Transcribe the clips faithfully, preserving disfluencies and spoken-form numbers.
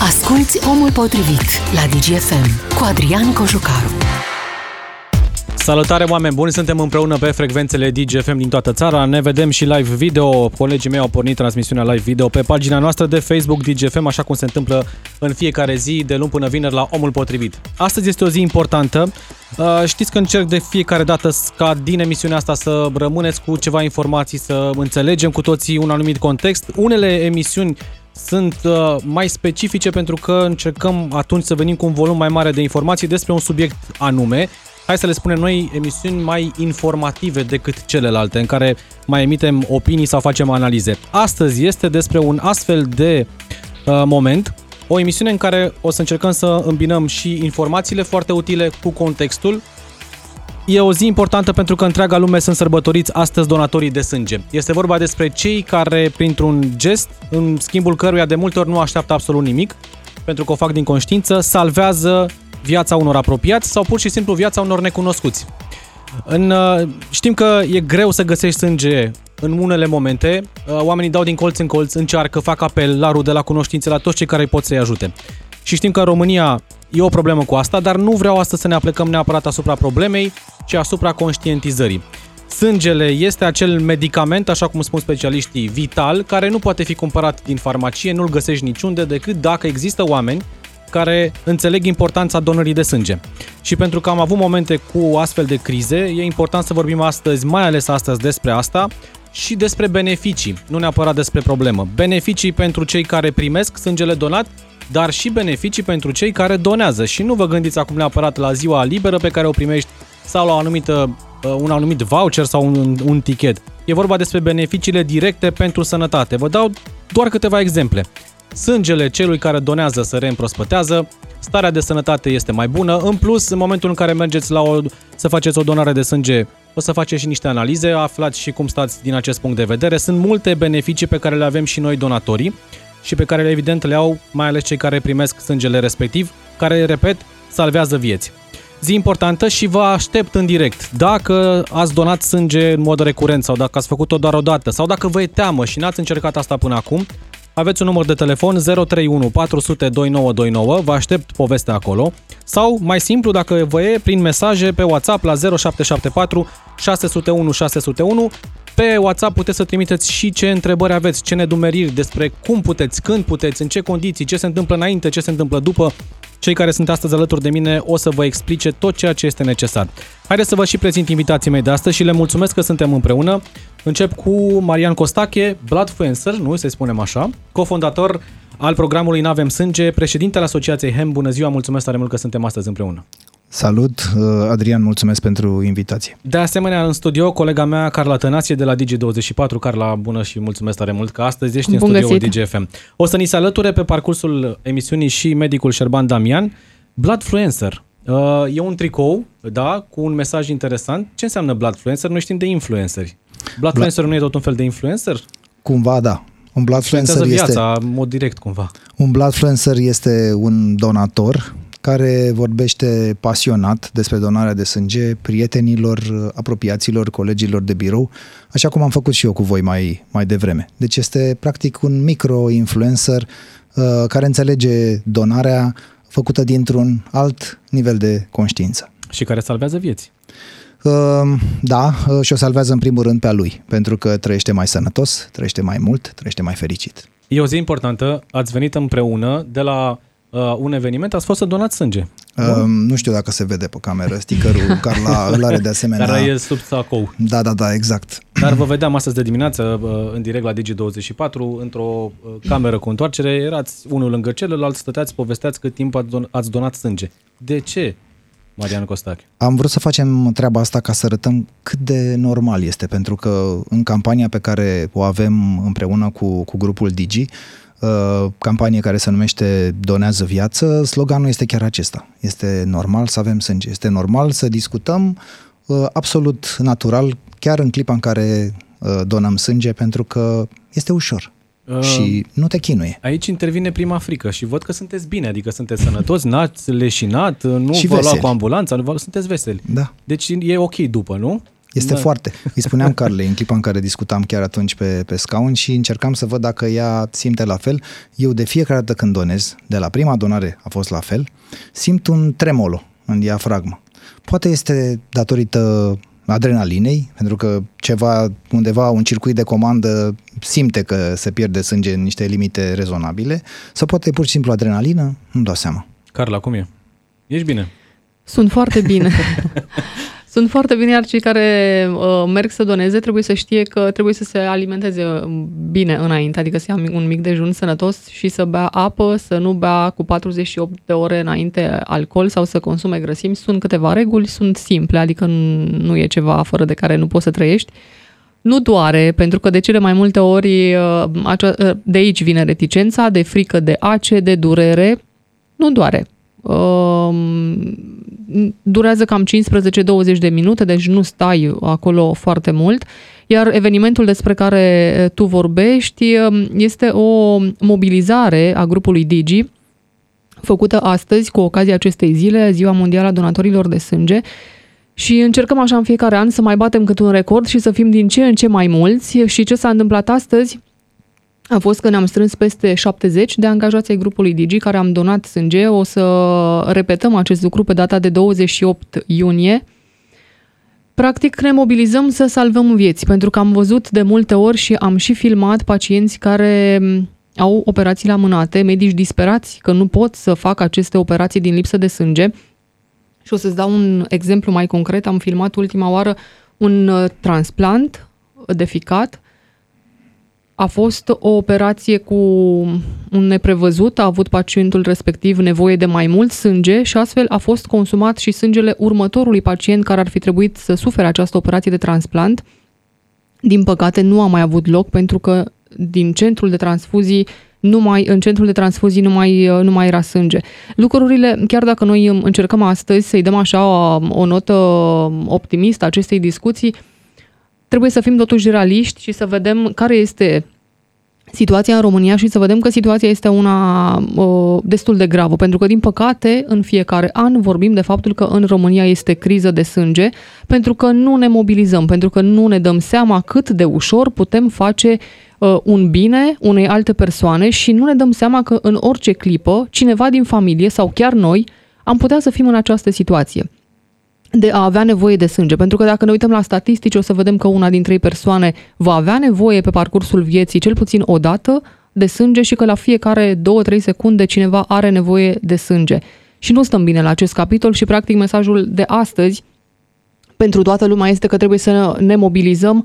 Asculți Omul Potrivit la Digi F M cu Adrian Cojocaru. Salutare, oameni buni! Suntem împreună pe frecvențele Digi F M din toată țara. Ne vedem și live video. Colegii mei au pornit transmisiunea live video pe pagina noastră de Facebook Digi F M, așa cum se întâmplă în fiecare zi, de luni până vineri, la Omul Potrivit. Astăzi este o zi importantă. Știți că încerc de fiecare dată ca din emisiunea asta să rămâneți cu ceva informații, să înțelegem cu toții un anumit context. Unele emisiuni sunt mai specifice pentru că încercăm atunci să venim cu un volum mai mare de informații despre un subiect anume. Hai să le spunem noi, emisiuni mai informative decât celelalte, în care mai emitem opinii sau facem analize. Astăzi este despre un astfel de uh, moment, o emisiune în care o să încercăm să îmbinăm și informațiile foarte utile cu contextul. E o zi importantă pentru că întreaga lume sunt sărbătoriți astăzi donatorii de sânge. Este vorba despre cei care, printr-un gest, în schimbul căruia de multe ori nu așteaptă absolut nimic, pentru că o fac din conștiință, salvează viața unor apropiați sau pur și simplu viața unor necunoscuți. În, știm că e greu să găsești sânge în unele momente, oamenii dau din colț în colț, încearcă, fac apel la rude, la cunoștințe, la toți cei care îi pot să-i ajute. Și știm că în România e o problemă cu asta, dar nu vreau astăzi să ne aplecăm neapărat asupra problemei, ci asupra conștientizării. Sângele este acel medicament, așa cum spun specialiștii, vital, care nu poate fi cumpărat din farmacie, nu-l găsești niciunde decât dacă există oameni care înțeleg importanța donării de sânge. Și pentru că am avut momente cu astfel de crize, e important să vorbim astăzi, mai ales astăzi, despre asta și despre beneficii, nu neapărat despre problemă. Beneficii pentru cei care primesc sângele donat, dar și beneficii pentru cei care donează. Și nu vă gândiți acum neapărat la ziua liberă pe care o primești sau la o anumită, un anumit voucher sau un, un tichet. E vorba despre beneficiile directe pentru sănătate. Vă dau doar câteva exemple. Sângele celui care donează se reîmprospătează, starea de sănătate este mai bună, în plus, în momentul în care mergeți la o, să faceți o donare de sânge, o să faceți și niște analize, aflați și cum stați din acest punct de vedere. Sunt multe beneficii pe care le avem și noi donatorii și pe care evident le au mai ales cei care primesc sângele respectiv, care, repet, salvează vieți. Zi importantă și vă aștept în direct. Dacă ați donat sânge în mod recurent sau dacă ați făcut-o doar o dată sau dacă vă e teamă și n-ați încercat asta până acum, aveți un număr de telefon zero trei unu patru zero zero doi nouă doi nouă, vă aștept povestea acolo, sau mai simplu, dacă vă e, prin mesaje pe WhatsApp la zero șapte șapte patru șase zero unu șase zero unu. Pe WhatsApp puteți să trimiteți și ce întrebări aveți, ce nedumeriri despre cum puteți, când puteți, în ce condiții, ce se întâmplă înainte, ce se întâmplă după. Cei care sunt astăzi alături de mine o să vă explice tot ceea ce este necesar. Haideți să vă și prezint invitații mei de astăzi și le mulțumesc că suntem împreună. Încep cu Marian Costache, bloodfluencer, nu, să-i spunem așa, cofondator al programului N-avem Sânge, președintele Asociației H E M. Bună ziua, mulțumesc tare mult că suntem astăzi împreună. Salut, Adrian, mulțumesc pentru invitație. De asemenea, în studio, colega mea, Carla Tănasie de la Digi douăzeci și patru. Carla, bună și mulțumesc tare mult că astăzi ești Bun în studioul Digi F M. O să ni se alăture pe parcursul emisiunii și medicul Șerban Damian, bloodfluencer. E un tricou, da, cu un mesaj interesant. Ce înseamnă bloodfluencer? Noi știm de influenceri. Bloodfluencer Blood... nu e tot un fel de influencer? Cumva, da. Un bloodfluencer este... viața, în mod direct, cumva. Un bloodfluencer este un donator care vorbește pasionat despre donarea de sânge prietenilor, apropiaților, colegilor de birou, așa cum am făcut și eu cu voi mai, mai devreme. Deci este practic un micro-influencer uh, care înțelege donarea făcută dintr-un alt nivel de conștiință. Și care salvează vieți. Da, și o salvează în primul rând pe a lui, pentru că trăiește mai sănătos, trăiește mai mult, trăiește mai fericit. E o zi importantă, ați venit împreună de la uh, un eveniment, ați fost să donați sânge. Uh, nu știu dacă se vede pe cameră, stickerul Carla îl are de asemenea. Dar e sub sacou. Da, da, da, exact. Dar vă vedeam astăzi de dimineață în direct la Digi douăzeci și patru, într-o cameră cu întoarcere, erați unul lângă celălalt, stăteați, povesteați cât timp ați donat sânge. De ce, Marian Costache? Am vrut să facem treaba asta ca să arătăm cât de normal este, pentru că în campania pe care o avem împreună cu, cu grupul Digi, uh, campanie care se numește Donează viață, sloganul este chiar acesta. Este normal să avem sânge, este normal să discutăm uh, absolut natural, chiar în clipa în care uh, donăm sânge, pentru că este ușor. Și nu te chinuie. Aici intervine prima frică și văd că sunteți bine, adică sunteți sănătoși, n-ați leșinat, nu și vă veseli. Lua cu ambulanța, nu vă, sunteți veseli. Da. Deci e ok după, nu? Este da. Foarte. Îi spuneam Carlei în clipa în care discutam chiar atunci pe, pe scaun și încercam să văd dacă ea simte la fel. Eu de fiecare dată când donez, de la prima donare a fost la fel, simt un tremolo în diafragmă. Poate este datorită adrenalinei, pentru că ceva, undeva, un circuit de comandă simte că se pierde sânge în niște limite rezonabile, sau poate pur și simplu adrenalină, nu-mi dau seama. Carla, cum e? Ești bine? Sunt foarte bine. Sunt foarte bine, iar cei care uh, merg să doneze trebuie să știe că trebuie să se alimenteze bine înainte, adică să ia un mic dejun sănătos și să bea apă, să nu bea cu patruzeci și opt de ore înainte alcool sau să consume grăsimi. Sunt câteva reguli, sunt simple, adică nu e ceva fără de care nu poți să trăiești. Nu doare, pentru că de cele mai multe ori uh, de aici vine reticența, de frică, de ace, de durere. Nu doare. Uh, durează cam cincisprezece douăzeci de minute, deci nu stai acolo foarte mult, iar evenimentul despre care tu vorbești este o mobilizare a grupului Digi făcută astăzi cu ocazia acestei zile, Ziua Mondială a Donatorilor de Sânge, și încercăm așa în fiecare an să mai batem cât un record și să fim din ce în ce mai mulți. Și ce s-a întâmplat astăzi a fost că ne-am strâns peste șaptezeci de angajați ai grupului Digi care am donat sânge. O să repetăm acest lucru pe data de douăzeci și opt iunie. Practic ne mobilizăm să salvăm vieți, pentru că am văzut de multe ori și am și filmat pacienți care au operații la mânate, medici disperați că nu pot să facă aceste operații din lipsă de sânge. Și o să-ți dau un exemplu mai concret. Am filmat ultima oară un transplant de ficat. A fost o operație cu un neprevăzut, a avut pacientul respectiv nevoie de mai mult sânge și astfel a fost consumat și sângele următorului pacient care ar fi trebuit să sufere această operație de transplant. Din păcate nu a mai avut loc, pentru că din centrul de transfuzii nu mai, în centrul de transfuzii nu mai, nu mai era sânge. Lucrurile, chiar dacă noi încercăm astăzi să-i dăm așa o, o notă optimistă acestei discuții, trebuie să fim totuși realiști și să vedem care este situația în România și să vedem că situația este una uh, destul de gravă, pentru că, din păcate, în fiecare an vorbim de faptul că în România este criză de sânge, pentru că nu ne mobilizăm, pentru că nu ne dăm seama cât de ușor putem face uh, un bine unei alte persoane și nu ne dăm seama că în orice clipă cineva din familie sau chiar noi am putea să fim în această situație de a avea nevoie de sânge. Pentru că dacă ne uităm la statistici, o să vedem că una din trei persoane va avea nevoie pe parcursul vieții, cel puțin o dată, de sânge și că la fiecare două trei secunde cineva are nevoie de sânge. Și nu stăm bine la acest capitol și, practic, mesajul de astăzi pentru toată lumea este că trebuie să ne mobilizăm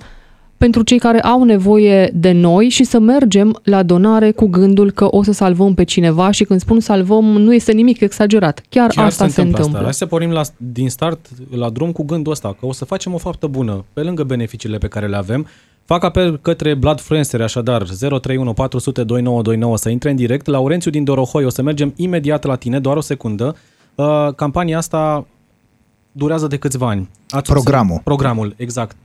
pentru cei care au nevoie de noi și să mergem la donare cu gândul că o să salvăm pe cineva. Și când spun salvăm, nu este nimic exagerat. Chiar, Chiar asta se, se întâmplă. Asta. Hai să pornim la, din start la drum cu gândul ăsta, că o să facem o faptă bună pe lângă beneficiile pe care le avem. Fac apel către Bloodfluencer, așadar zero trei unu patru zero zero doi nouă doi nouă să intre în direct. Laurențiu din Dorohoi, o să mergem imediat la tine, doar o secundă. Uh, campania asta durează de câțiva ani. Ați programul. Să... Programul, exact.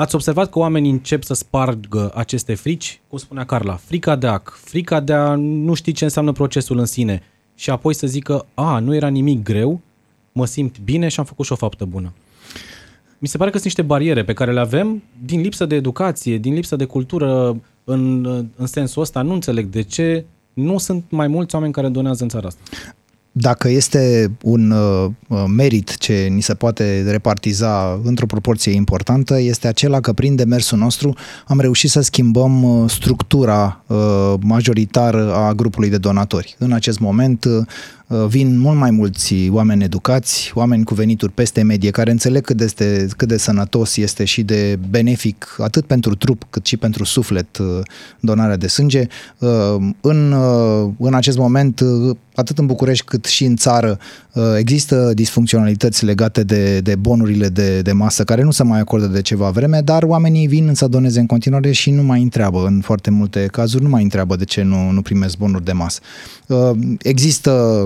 Ați observat că oamenii încep să spargă aceste frici, cum spunea Carla, frica de ac, frica de a nu ști ce înseamnă procesul în sine și apoi să zică, a, nu era nimic greu, mă simt bine și am făcut și o faptă bună. Mi se pare că sunt niște bariere pe care le avem din lipsă de educație, din lipsă de cultură în, în sensul ăsta. Nu înțeleg de ce nu sunt mai mulți oameni care donează în țara asta. Dacă este un uh, merit ce ni se poate repartiza într-o proporție importantă, este acela că prin demersul nostru am reușit să schimbăm uh, structura uh, majoritară a grupului de donatori. În acest moment uh, vin mult mai mulți oameni educați, oameni cu venituri peste medie, care înțeleg cât de, este, cât de sănătos este și de benefic, atât pentru trup cât și pentru suflet, donarea de sânge. În, în acest moment, atât în București cât și în țară, există disfuncționalități legate de, de bonurile de, de masă, care nu se mai acordă de ceva vreme, dar oamenii vin să doneze în continuare și nu mai întreabă, în foarte multe cazuri, nu mai întreabă de ce nu, nu primesc bonuri de masă. Există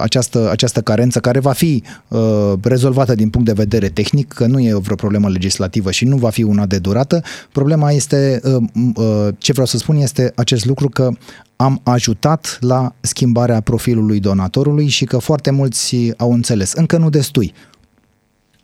Această, această carență care va fi uh, rezolvată din punct de vedere tehnic, că nu e vreo problemă legislativă și nu va fi una de durată. Problema este, uh, uh, ce vreau să spun este acest lucru, că am ajutat la schimbarea profilului donatorului și că foarte mulți au înțeles, încă nu destui.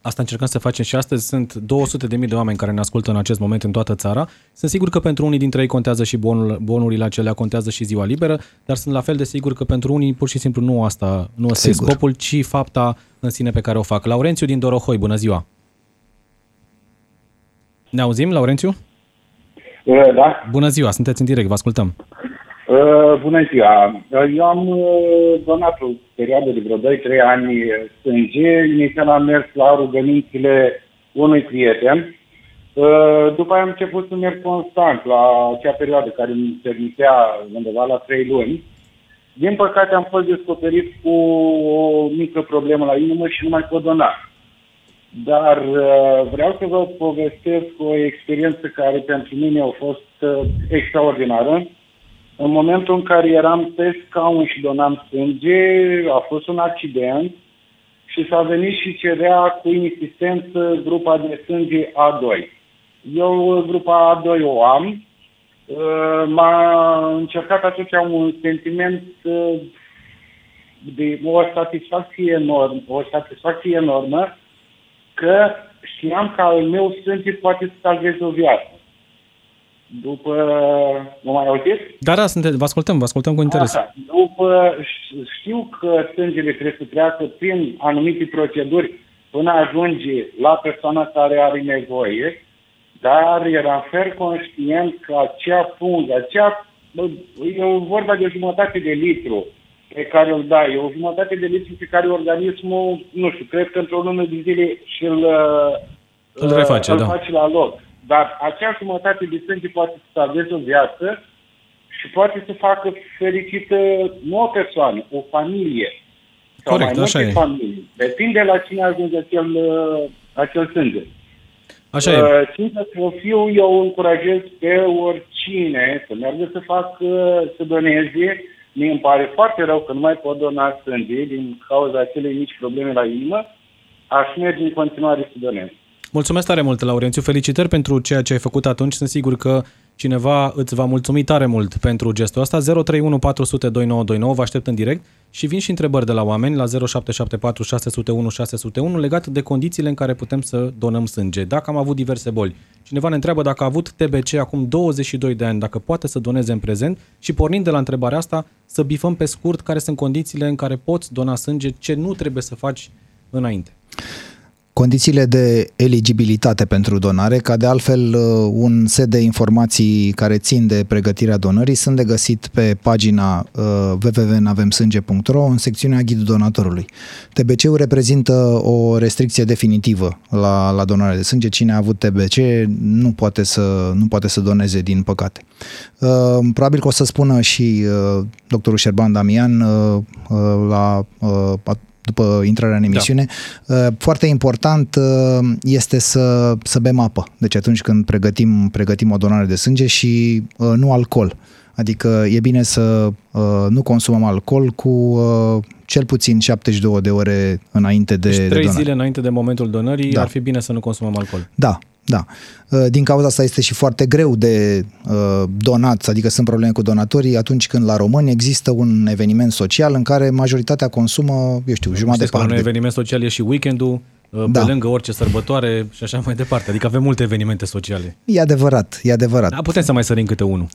asta încercăm să facem și astăzi. Sunt două sute de mii de oameni care ne ascultă în acest moment în toată țara. Sunt sigur că pentru unii dintre ei contează și bonul, bonurile acelea, contează și ziua liberă, dar sunt la fel de sigur că pentru unii pur și simplu nu asta, nu asta e scopul, ci fapta în sine pe care o fac. Laurențiu din Dorohoi, bună ziua! Ne auzim, Laurențiu? Da. Bună ziua, sunteți în direct, vă ascultăm. Bună ziua! Eu am donat o perioadă de vreo doi trei ani sânge. Inițial am mers la rugămințile unui prieten. După aia am început să merg constant la acea perioadă care îmi permitea undeva la trei luni. Din păcate am fost descoperit cu o mică problemă la inimă și nu mai pot dona. Dar vreau să vă povestesc o experiență care pentru mine a fost extraordinară. În momentul în care eram pe scaun și donam sânge, a fost un accident și s-a venit și cerea cu insistență grupa de sânge A doi. Eu grupa A doi o am. M-a încercat atunci un sentiment de o satisfacție enormă, o satisfacție enormă că știam că al meu sânge poate să salveze o viață. După... Nu mai auziți? Da, da, sunteți, vă ascultăm, vă ascultăm cu interes. Asta, după, știu că sângele trebuie să treacă prin anumite proceduri până ajunge la persoana care are nevoie, dar era fer conștient că acea pungă, acea... E vorba de o jumătate de litru pe care îl dai, e o jumătate de litru pe care organismul, nu știu, cred că într-o lună de zile și îl, îl, reface, îl da. face la loc. Dar acea jumătate de sânge poate să salveze o viață și poate să facă fericită nu o persoană, o familie. Sau corect, mai multe familii. Depinde la cine ajunge acel, acel sânge. Așa uh, e. Sincer să fiu, eu încurajez pe oricine să meargă să facă, să doneze. Mie îmi pare foarte rău că nu mai pot dona sânge din cauza acelei mici probleme la inimă. Aș merge în continuare să donez. Mulțumesc tare mult, Laurențiu. Felicitări pentru ceea ce ai făcut atunci. Sunt sigur că cineva îți va mulțumi tare mult pentru gestul ăsta. zero trei unu patru sute douăzeci și nouă douăzeci și nouă, vă aștept în direct și vin și întrebări de la oameni la zero șapte șapte patru șase zero unu șase zero unu legat de condițiile în care putem să donăm sânge. Dacă am avut diverse boli, cineva ne întreabă dacă a avut T B C acum douăzeci și doi de ani, dacă poate să doneze în prezent și pornind de la întrebarea asta să bifăm pe scurt care sunt condițiile în care poți dona sânge, ce nu trebuie să faci înainte. Condițiile de eligibilitate pentru donare, ca de altfel un set de informații care țin de pregătirea donării, sunt de găsit pe pagina w w w punct n avem sânge punct r o în secțiunea Ghidul Donatorului. T B C-ul reprezintă o restricție definitivă la, la donarea de sânge. Cine a avut T B C nu poate să, nu poate să doneze, din păcate. Probabil că o să spună și doctorul Șerban Damian la... după intrarea în emisiune, da. Foarte important este să, să bem apă, deci atunci când pregătim, pregătim o donare de sânge și nu alcool, adică e bine să nu consumăm alcool cu cel puțin șaptezeci și două de ore înainte de, deci trei de donare. trei zile înainte de momentul donării, da. Ar fi bine să nu consumăm alcool. Da. Da. Din cauza asta este și foarte greu de uh, donat, adică sunt probleme cu donatorii atunci când la români există un eveniment social în care majoritatea consumă, eu știu, jumătate de parte. Știți că un eveniment social e și weekendul, uh, da. Pe lângă orice sărbătoare și așa mai departe. Adică avem multe evenimente sociale. E adevărat, e adevărat. Dar putem să mai sărim câte unul.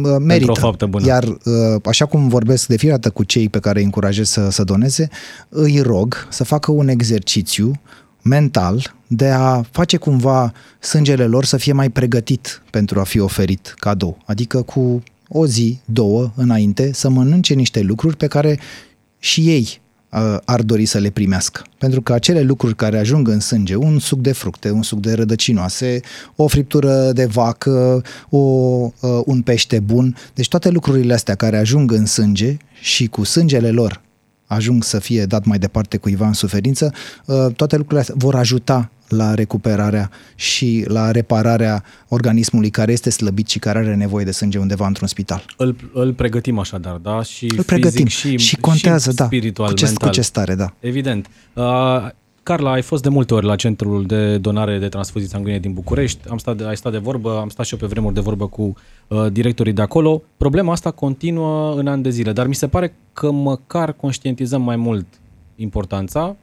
Merită. Pentru o faptă bună. Iar uh, așa cum vorbesc de fiecare dată cu cei pe care îi încurajez să, să doneze, îi rog să facă un exercițiu mental de a face cumva sângele lor să fie mai pregătit pentru a fi oferit cadou. Adică cu o zi, două înainte să mănânce niște lucruri pe care și ei ar dori să le primească. Pentru că acele lucruri care ajung în sânge, un suc de fructe, un suc de rădăcinoase, o friptură de vacă, o, un pește bun, deci toate lucrurile astea care ajung în sânge și cu sângele lor ajung să fie dat mai departe cuiva în suferință, toate lucrurile astea vor ajuta la recuperarea și la repararea organismului care este slăbit și care are nevoie de sânge undeva într-un spital. Îl, îl pregătim așadar, da? Și îl pregătim fizic și, și contează, și spiritual, da, cu ce, mental. Cu ce stare, da. Evident. Uh, Carla, ai fost de multe ori la Centrul de Donare de Transfuzii Sanguine din București, am stat de, ai stat de vorbă, am stat și eu pe vremuri de vorbă cu uh, directorii de acolo. Problema asta continuă în ani de zile, dar mi se pare că măcar conștientizăm mai mult importanța,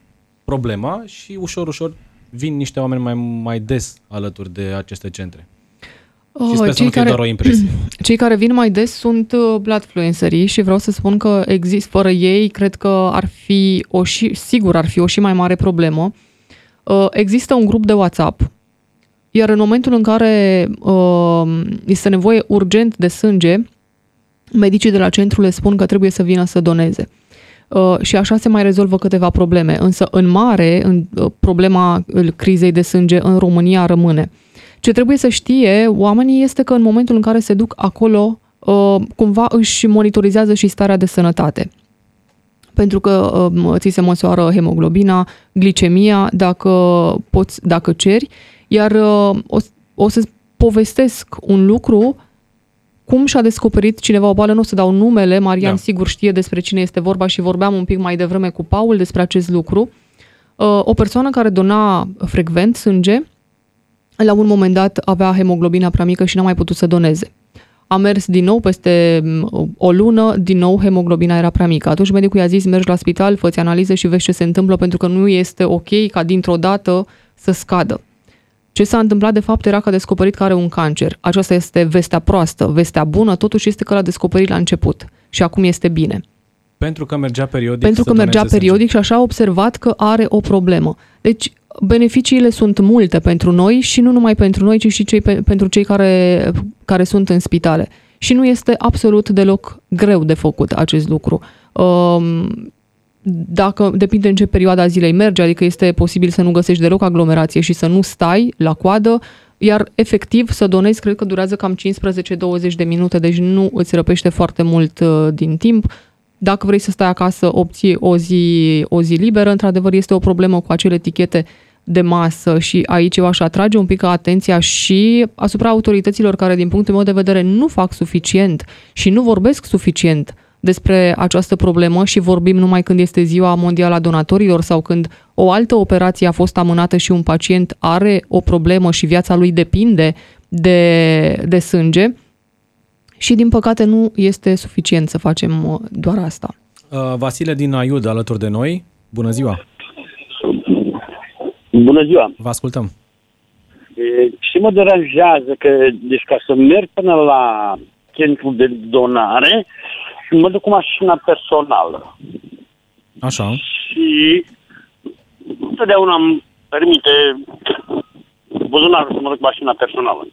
problema și ușor, ușor vin niște oameni mai, mai des alături de aceste centre? Oh, și sper să nu fie doar o impresie. Cei care vin mai des sunt bloodfluencerii și vreau să spun că există, fără ei, cred că ar fi o și, sigur ar fi o și mai mare problemă. Există un grup de WhatsApp, iar în momentul în care este nevoie urgent de sânge, medicii de la centru le spun că trebuie să vină să doneze. Și așa se mai rezolvă câteva probleme. Însă, în mare, în problema crizei de sânge în România rămâne. Ce trebuie să știe oamenii este că în momentul în care se duc acolo, cumva își monitorizează și starea de sănătate. Pentru că ți se măsoară hemoglobina, glicemia, dacă poți, dacă ceri. Iar o, o să povestesc un lucru, cum și-a descoperit cineva o boală, nu o să dau numele, Marian da. sigur știe despre cine este vorba și vorbeam un pic mai devreme cu Paul despre acest lucru. O persoană care dona frecvent sânge, la un moment dat avea hemoglobina prea mică și n-a mai putut să doneze. A mers din nou peste o lună, din nou hemoglobina era prea mică. Atunci medicul i-a zis, mergi la spital, fă-ți analize și vezi ce se întâmplă, pentru că nu este ok ca dintr-o dată să scadă. Ce s-a întâmplat de fapt era că a descoperit că are un cancer. Aceasta este vestea proastă. Vestea bună totuși este că l-a descoperit la început și acum este bine. Pentru că mergea periodic. Pentru că mergea periodic și așa a observat că are o problemă. Deci beneficiile sunt multe pentru noi și nu numai pentru noi, ci și cei, pentru cei care, care sunt în spitale. Și nu este absolut deloc greu de făcut acest lucru. Um, Dacă depinde în ce perioada zilei merge, adică este posibil să nu găsești deloc aglomerație și să nu stai la coadă, iar efectiv să donezi, cred că durează cam cincisprezece douăzeci de minute, deci nu îți răpește foarte mult uh, din timp. Dacă vrei să stai acasă, obții o zi, o zi liberă. Într-adevăr, este o problemă cu acele etichete de masă și aici eu aș atrage un pic atenția și asupra autorităților care, din punctul meu de vedere, nu fac suficient și nu vorbesc suficient despre această problemă și vorbim numai când este Ziua Mondială a Donatorilor sau când o altă operație a fost amânată și un pacient are o problemă și viața lui depinde de, de sânge. Și, din păcate, nu este suficient să facem doar asta. Uh, Vasile din Aiud, alături de noi. Bună ziua! Bună ziua! Vă ascultăm! E, și mă deranjează că, deci, ca să merg până la centrul de donare, mă duc cu mașina personală. Așa. Și întotdeauna îmi permite buzunarul să mă duc cu mașina personală.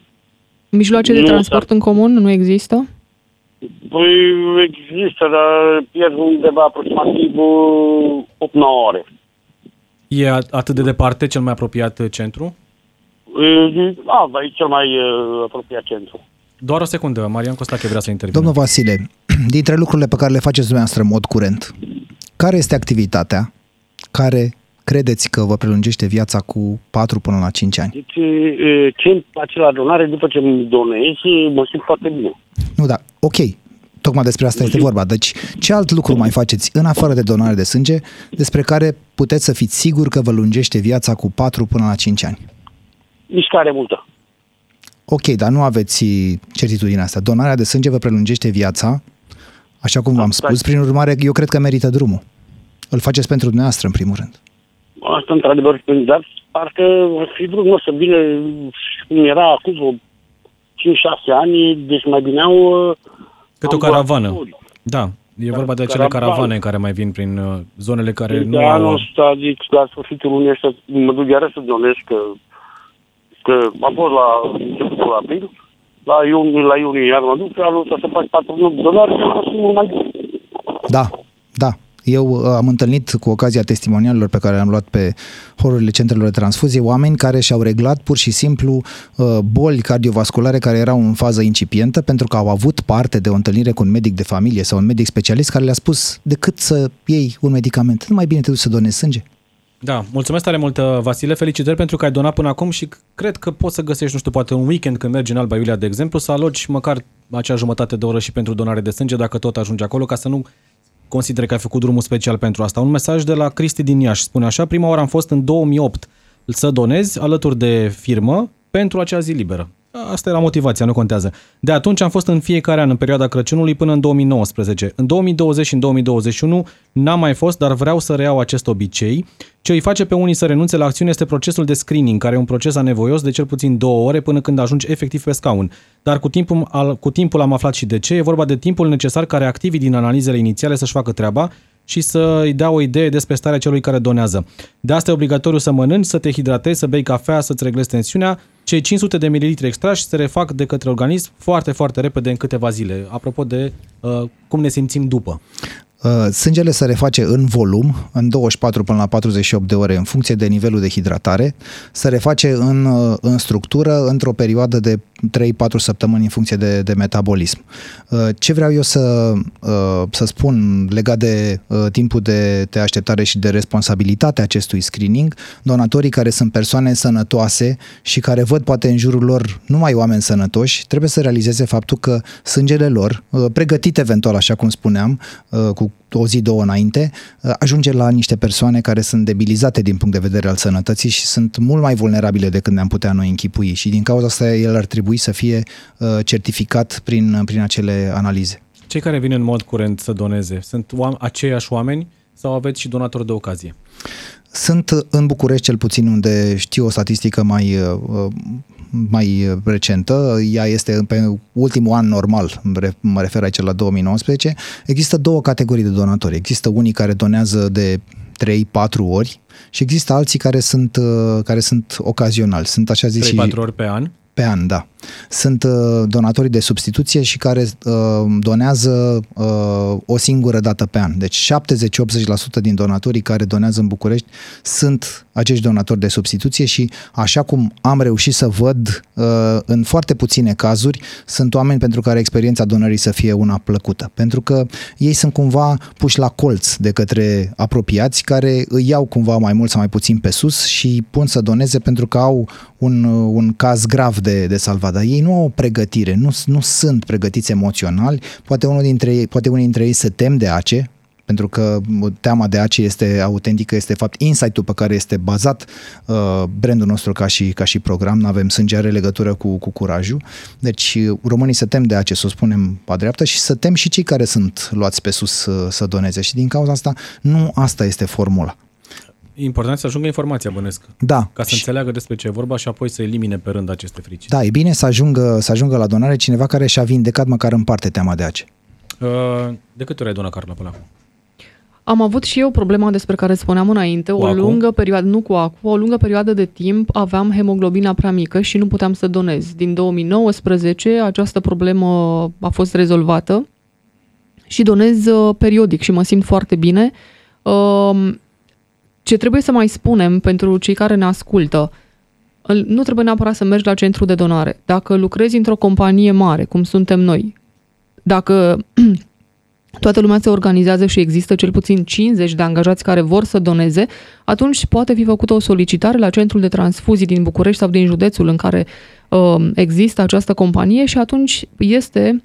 Mijloace de nu, transport dar... în comun nu există? Păi există, dar pierd undeva aproximativ opt nouă ore. E atât de departe cel mai apropiat centru? Da, dar e cel mai apropiat centru. Doar o secundă, Marian Costache vrea să intervină. Domnul Vasile, dintre lucrurile pe care le faceți dumneavoastră în mod curent, care este activitatea care credeți că vă prelungește viața cu patru până la cinci ani? Deci, ce face la donare după ce îmi donez, mă simt foarte bine. Nu, da, ok. Tocmai despre asta este vorba. Deci, ce alt lucru mai faceți în afară de donare de sânge despre care puteți să fiți sigur că vă lungește viața cu patru până la cinci ani? Mișcare multă. Ok, dar nu aveți certitudinea asta. Donarea de sânge vă prelungește viața, așa cum v-am spus. Prin urmare, eu cred că merită drumul. Îl faceți pentru dumneavoastră, în primul rând. Asta, într-adevăr, dar parcă ar fi drumul să vină, cum era acum cinci șase ani, deci mai bineau... Cât o caravană. Da, e vorba de acele caravane care mai vin prin zonele care nu au... Anul ăsta, deci, la sfârșitul lunii ăsta, mă duc iară să donez că... că am fost la începutul april, la iunie, la iunie iar mă duc, anul ăsta să fac patru donări și mă simt mai bine. Da, da. Eu am întâlnit cu ocazia testimonialelor pe care le-am luat pe holurile centrelor de transfuzie, oameni care și-au reglat pur și simplu boli cardiovasculare care erau în fază incipientă pentru că au avut parte de o întâlnire cu un medic de familie sau un medic specialist care le-a spus decât să iei un medicament, nu mai bine te duci să donezi sânge. Da, mulțumesc tare mult, Vasile, felicitări pentru că ai donat până acum și cred că poți să găsești, nu știu, poate un weekend când mergi în Alba Iulia, de exemplu, să aloci măcar acea jumătate de oră și pentru donare de sânge, dacă tot ajungi acolo, ca să nu consideri că ai făcut drumul special pentru asta. Un mesaj de la Cristi din Iași spune așa: prima oară am fost în două mii opt să donez alături de firmă pentru acea zi liberă. Asta era motivația, nu contează. De atunci am fost în fiecare an în perioada Crăciunului până în două mii nouăsprezece. În două mii douăzeci și în două mii douăzeci și unu n-am mai fost, dar vreau să reiau acest obicei. Ce îi face pe unii să renunțe la acțiune este procesul de screening, care e un proces anevoios de cel puțin două ore până când ajungi efectiv pe scaun. Dar cu timpul, al, cu timpul am aflat și de ce. E vorba de timpul necesar care activii din analizele inițiale să-și facă treaba și să-i dea o idee despre starea celui care donează. De asta e obligatoriu să mănânci, să te hidratezi, să bei cafea, să-ți reglezi tensiunea. Cei cinci sute de mililitri extrași se refac de către organism foarte, foarte repede în câteva zile. Apropo de uh, cum ne simțim după. Uh, sângele se reface în volum, în douăzeci și patru până la patruzeci și opt de ore, în funcție de nivelul de hidratare. Se reface în, uh, în structură, într-o perioadă de trei patru săptămâni, în funcție de, de metabolism. Uh, ce vreau eu să, uh, să spun legat de uh, timpul de, de așteptare și de responsabilitatea acestui screening, donatorii care sunt persoane sănătoase și care văd poate în jurul lor numai oameni sănătoși, trebuie să realizeze faptul că sângele lor, uh, pregătit eventual, așa cum spuneam, uh, cu o zi, două înainte, ajunge la niște persoane care sunt debilizate din punct de vedere al sănătății și sunt mult mai vulnerabile decât ne-am putea noi închipui și din cauza asta el ar trebui să fie certificat prin, prin acele analize. Cei care vin în mod curent să doneze, sunt aceiași oameni sau aveți și donatori de ocazie? Sunt în București, cel puțin, unde știu o statistică mai, mai recentă. Ea este pe ultimul an normal, mă refer aici la două mii nouăsprezece. Există două categorii de donatori. Există unii care donează de trei patru ori și există alții care sunt, care sunt ocazionali. Sunt așa zis trei patru ori pe an? Pe an, da. Sunt uh, donatorii de substituție și care uh, donează uh, o singură dată pe an. Deci șaptezeci optzeci la sută din donatorii care donează în București sunt acești donatori de substituție și așa cum am reușit să văd uh, în foarte puține cazuri, sunt oameni pentru care experiența donării să fie una plăcută. Pentru că ei sunt cumva puși la colț de către apropiați care îi iau cumva mai mult sau mai puțin pe sus și pun să doneze pentru că au un, un caz grav de, de salvat. Dar ei nu au o pregătire, nu, nu sunt pregătiți emoțional, poate unul dintre ei, poate unii dintre ei se tem de A C E, pentru că teama de A C E este autentică, este de fapt insight-ul pe care este bazat uh, brandul nostru ca și, ca și program, N-avem sânge, are legătură cu, cu curajul. Deci românii se tem de A C E, să o spunem pe dreapta, și se tem și cei care sunt luați pe sus să, să doneze și din cauza asta nu asta este formula. E important să ajungă informația, bănesc, da, ca să înțeleagă despre ce e vorba și apoi să elimine pe rând aceste frici. Da, e bine să ajungă, să ajungă la donare cineva care și-a vindecat măcar în parte teama de A C E. De câte ori ai donat, Carla, până acum? Am avut și eu problema despre care spuneam înainte, cu o acu? lungă perioadă, nu cu acu, o lungă perioadă de timp aveam hemoglobina prea mică și nu puteam să donez. Din două mii nouăsprezece această problemă a fost rezolvată și donez periodic și mă simt foarte bine. Ce trebuie să mai spunem pentru cei care ne ascultă, nu trebuie neapărat să mergi la centru de donare. Dacă lucrezi într-o companie mare, cum suntem noi, dacă toată lumea se organizează și există cel puțin cincizeci de angajați care vor să doneze, atunci poate fi făcută o solicitare la centrul de transfuzii din București sau din județul în care uh, există această companie și atunci este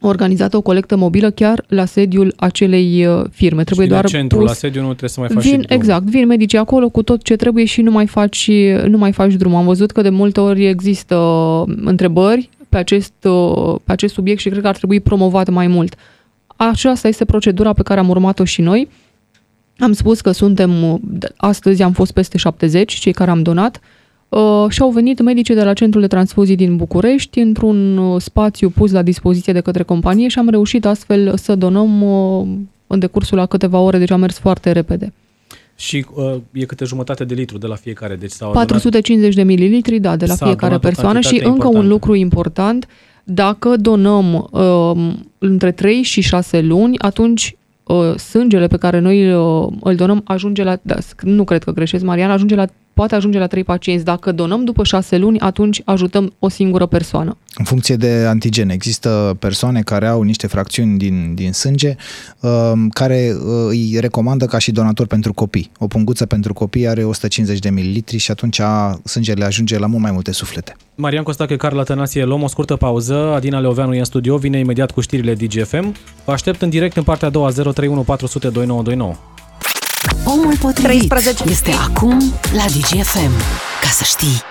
organizată o colectă mobilă chiar la sediul acelei firme. Trebuie doar centru, pus... la sediu nu trebuie să mai faci vin, și drum. Exact, vin medicii acolo cu tot ce trebuie și nu mai faci, nu mai faci drum. Am văzut că de multe ori există întrebări pe acest, pe acest subiect și cred că ar trebui promovat mai mult. Aceasta este procedura pe care am urmat-o și noi. Am spus că suntem, astăzi am fost peste șaptezeci cei care am donat, Uh, și-au venit medicii de la Centrul de Transfuzii din București într-un spațiu pus la dispoziție de către companie și am reușit astfel să donăm uh, în decursul la câteva ore, deci a mers foarte repede. Și uh, e câte jumătate de litru de la fiecare? Deci s-au patru sute cincizeci de mililitri, da, de la fiecare persoană și încă importantă. Un lucru important, dacă donăm uh, între trei și șase luni, atunci uh, sângele pe care noi uh, îl donăm ajunge la, da, nu cred că greșesc, Marian, ajunge la poate ajunge la trei pacienți. Dacă donăm după șase luni, atunci ajutăm o singură persoană. În funcție de antigen, există persoane care au niște fracțiuni din, din sânge care îi recomandă ca și donator pentru copii. O punguță pentru copii are o sută cincizeci de mililitri și atunci sângele ajunge la mult mai multe suflete. Marian Costache, Carla Tănasie, luăm o scurtă pauză. Adina Leoveanu e în studio, vine imediat cu știrile Digi F M. Vă aștept în direct în partea a doua, zero trei unu patru zero zero doi nouă doi nouă. Omul potrivit treisprezece este acum la Digi F M, ca să știi.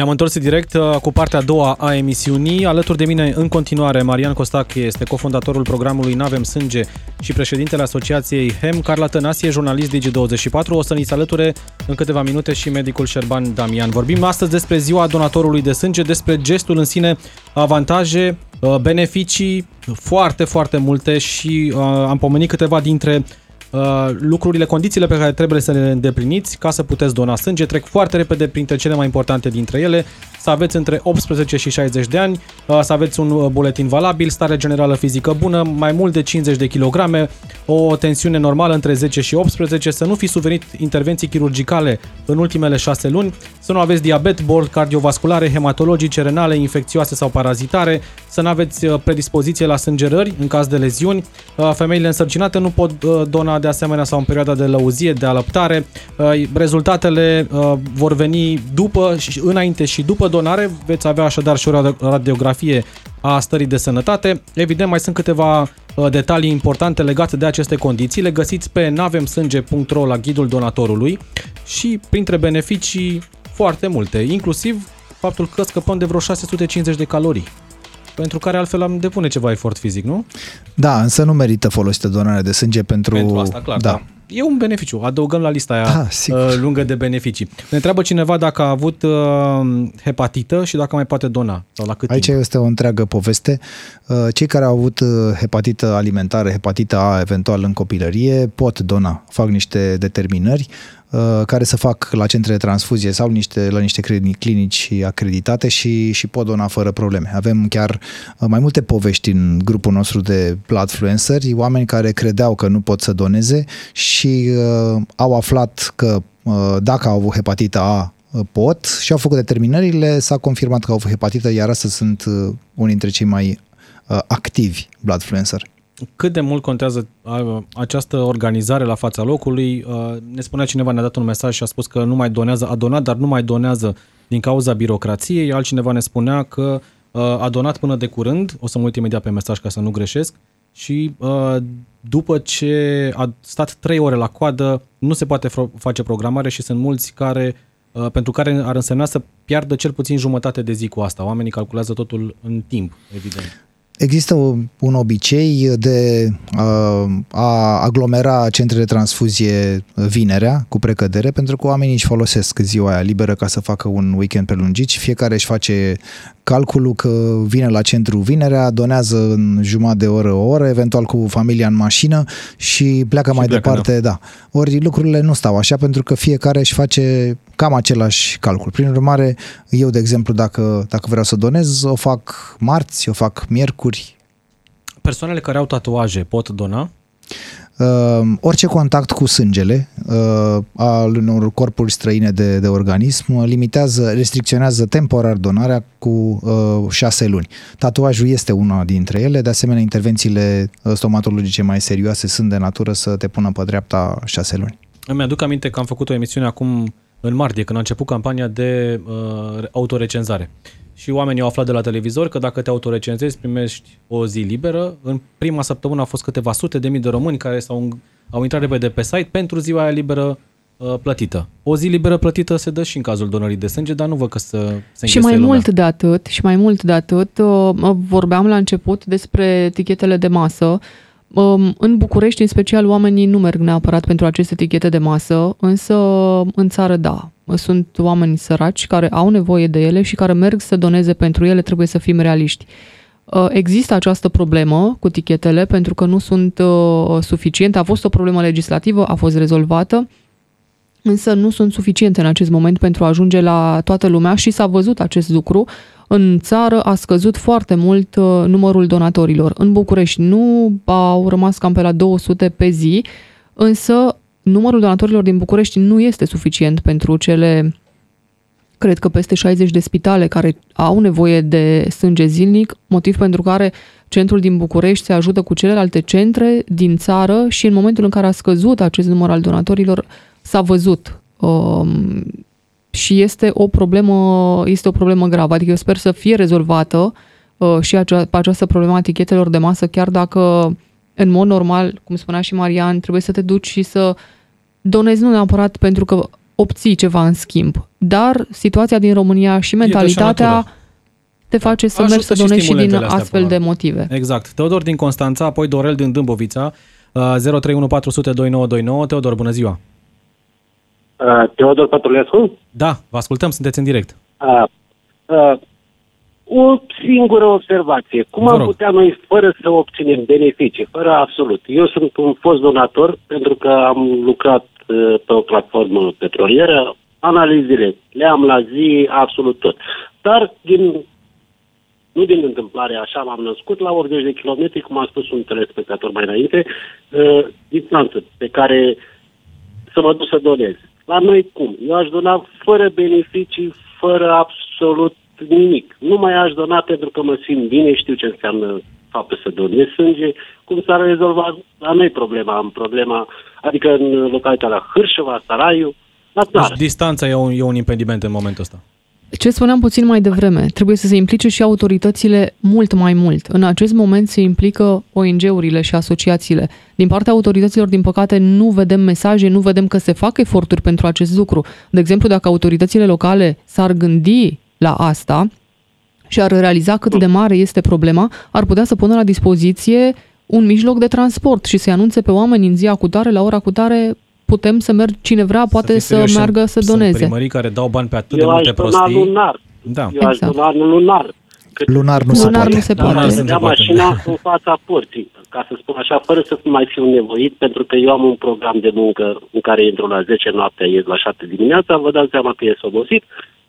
Ne-am întors direct cu partea a doua a emisiunii. Alături de mine, în continuare, Marian Costache este cofondatorul programului N-avem Sânge și președintele Asociației H E M, Carla Tănasie, jurnalist Digi douăzeci și patru. O să ni se alăture în câteva minute și medicul Șerban Damian. Vorbim astăzi despre Ziua Donatorului de Sânge, despre gestul în sine, avantaje, beneficii, foarte, foarte multe și uh, am pomenit câteva dintre lucrurile, condițiile pe care trebuie să le îndepliniți ca să puteți dona sânge. Trec foarte repede printre cele mai importante dintre ele: să aveți între optsprezece și șaizeci de ani, să aveți un buletin valabil, stare generală fizică bună, mai mult de cincizeci de kilograme, o tensiune normală între zece și optsprezece, să nu fi suferit intervenții chirurgicale în ultimele șase luni, să nu aveți diabet, boli cardiovasculare, hematologice, renale, infecțioase sau parazitare, să nu aveți predispoziție la sângerări în caz de leziuni. Femeile însărcinate nu pot dona de asemenea sau în perioada de lăuzie, de alăptare. Rezultatele vor veni după, înainte și după donare. Veți avea așadar și o radiografie a stării de sănătate. Evident, mai sunt câteva detalii importante legate de aceste condiții. Le găsiți pe n avem sânge punct ro la ghidul donatorului și printre beneficii foarte multe, inclusiv faptul că scăpăm de vreo șase sute cincizeci de calorii, pentru care altfel am depune ceva efort fizic, nu? Da, însă nu merită folosită donarea de sânge pentru... Pentru asta, clar, da. Da. E un beneficiu, adăugăm la lista aia da, lungă de beneficii. Ne întreabă cineva dacă a avut hepatită și dacă mai poate dona, sau la cât Aici timp. Este o întreagă poveste. Cei care au avut hepatită alimentară, hepatită A, eventual în copilărie, pot dona, fac niște determinări care se fac la centre de transfuzie sau niște, la niște clinici acreditate și, și pot dona fără probleme. Avem chiar mai multe povești în grupul nostru de bloodfluenceri, oameni care credeau că nu pot să doneze și uh, au aflat că uh, dacă au avut hepatita A pot și au făcut determinările, s-a confirmat că au avut hepatită, iar astăzi sunt uh, unii dintre cei mai uh, activi bloodfluenceri. Cât de mult contează această organizare la fața locului? Ne spunea cineva, ne-a dat un mesaj și a spus că nu mai donează, a donat, dar nu mai donează din cauza birocrației. Altcineva ne spunea că a donat până de curând, o să mă uit imediat pe mesaj ca să nu greșesc, și după ce a stat trei ore la coadă nu se poate face programare și sunt mulți care... pentru care ar însemna să piardă cel puțin jumătate de zi cu asta. Oamenii calculează totul în timp, evident. Există un obicei de a aglomera centre de transfuzie vinerea cu precădere, pentru că oamenii își folosesc ziua aia liberă ca să facă un weekend prelungit și fiecare își face calculul că vine la centru vinerea, donează în jumătate de oră, o oră, eventual cu familia în mașină și pleacă și mai pleacă, departe. Da. Ori lucrurile nu stau așa, pentru că fiecare își face cam același calcul. Prin urmare, eu, de exemplu, dacă, dacă vreau să donez, o fac marți, o fac miercuri. Persoanele care au tatuaje pot dona? Uh, orice contact cu sângele uh, al unor corpuri străine de, de organism limitează, restricționează temporar donarea cu uh, șase luni. Tatuajul este una dintre ele, de asemenea intervențiile stomatologice mai serioase sunt de natură să te pună pe dreapta șase luni. Îmi aduc aminte că am făcut o emisiune acum în martie, când a început campania de uh, autorecenzare. Și oamenii au aflat de la televizor că dacă te autorecenzezi, primești o zi liberă. În prima săptămână au fost câteva sute de mii de români care s-au, au intrat repede pe site pentru ziua aia liberă uh, plătită. O zi liberă plătită se dă și în cazul donării de sânge, dar nu văd că să se înghesuie și mai lumea. Mult de atât, și mai mult de atât, uh, vorbeam la început despre etichetele de masă. În București, în special, oamenii nu merg neapărat pentru aceste etichete de masă, însă în țară, da. Sunt oameni săraci care au nevoie de ele și care merg să doneze pentru ele, trebuie să fim realiști. Există această problemă cu etichetele pentru că nu sunt suficiente. A fost o problemă legislativă, a fost rezolvată, însă nu sunt suficiente în acest moment pentru a ajunge la toată lumea și s-a văzut acest lucru. În țară a scăzut foarte mult numărul donatorilor. În București nu au rămas cam pe la două sute pe zi, însă numărul donatorilor din București nu este suficient pentru cele, cred că peste șaizeci de spitale care au nevoie de sânge zilnic, motiv pentru care centrul din București se ajută cu celelalte centre din țară și în momentul în care a scăzut acest număr al donatorilor s-a văzut um, și este o problemă, este o problemă gravă. Adică eu sper să fie rezolvată uh, și acea, această problemă a etichetelor de masă, chiar dacă în mod normal, cum spunea și Marian, trebuie să te duci și să donezi nu neapărat pentru că obții ceva în schimb. Dar situația din România și mentalitatea te face să ajută mergi să donezi și, și din astea, astfel de motive. Exact. Teodor din Constanța, apoi Dorel din Dâmbovița, zero trei unu patru zero zero doi nouă doi nouă. Teodor, bună ziua! Uh, Teodor Pătrulescu? Da, vă ascultăm, sunteți în direct. Uh, uh, o singură observație. Cum am putea noi, fără să obținem beneficii, fără absolut? Eu sunt un fost donator, pentru că am lucrat uh, pe o platformă petrolieră, analizele le-am la zi, absolut tot. Dar din... Nu din întâmplare, așa m-am născut, la optzeci de kilometri, cum a spus un telespectator mai înainte, uh, distanță pe care să mă duc să donez. La noi cum? Eu aș dona fără beneficii, fără absolut nimic. Nu mai aș dona pentru că mă simt bine, știu ce înseamnă faptul să donez sânge, cum s-ar rezolva la noi problema, în problema, adică în localitatea Hârșova, Saraiu, la țară. Deci distanța e un, e un impediment în momentul ăsta. Ce spuneam puțin mai devreme, trebuie să se implice și autoritățile mult mai mult. În acest moment se implică O N G-urile și asociațiile. Din partea autorităților, din păcate, nu vedem mesaje, nu vedem că se fac eforturi pentru acest lucru. De exemplu, dacă autoritățile locale s-ar gândi la asta și ar realiza cât de mare este problema, ar putea să pună la dispoziție un mijloc de transport și să-i anunțe pe oameni în ziua cutare, la ora cutare, putem să merg, cine vrea poate să, să meargă să doneze. Sunt primării care dau bani pe atât de multe prostii. Lunar. Da. Eu exact. Aș dona lunar. Că lunar nu lunar se poate. Lunar nu se poate. Am mașina în fața porții, ca să spun așa, fără să mai fiu nevoit, pentru că eu am un program de muncă în care intru la zece noaptea, ies la șapte dimineața, vă dați seama că ești obosit.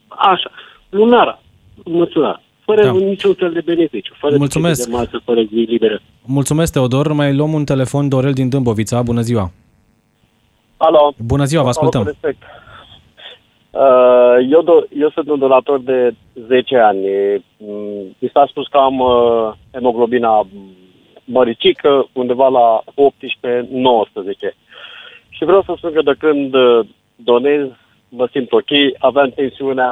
Așa. Lunar. Mulțumesc. Fără da. niciun fel de beneficiu. Fără Mulțumesc. De masă, fără zi liberă. Mulțumesc, Teodor. Mai luăm un telefon, Dorel din Dâmbovița. Bună ziua! Alo. Bună ziua, vă ascultăm. Eu, do- eu sunt un donator de zece ani. Mi s-a spus că am hemoglobina măricică undeva la optsprezece nouăsprezece. Și vreau să spun că de când donez, mă simt ok. Aveam tensiunea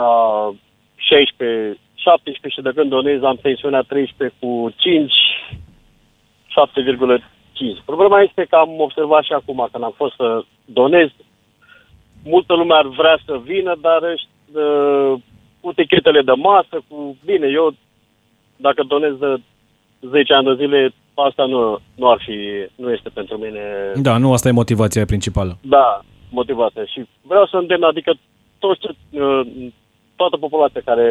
șaisprezece șaptesprezece și de când donez am tensiunea treisprezece cu cinci, șapte virgulă cinci. Problema este că am observat și acum, când am fost să donez, multă lume ar vrea să vină, dar uh, cu tichetele de masă, cu... Bine, eu, dacă donez de zece ani de zile, asta nu, nu ar fi, nu este pentru mine... Da, nu, asta e motivația principală. Da, motivația. Și vreau să îndemn, adică toți, uh, toată populația care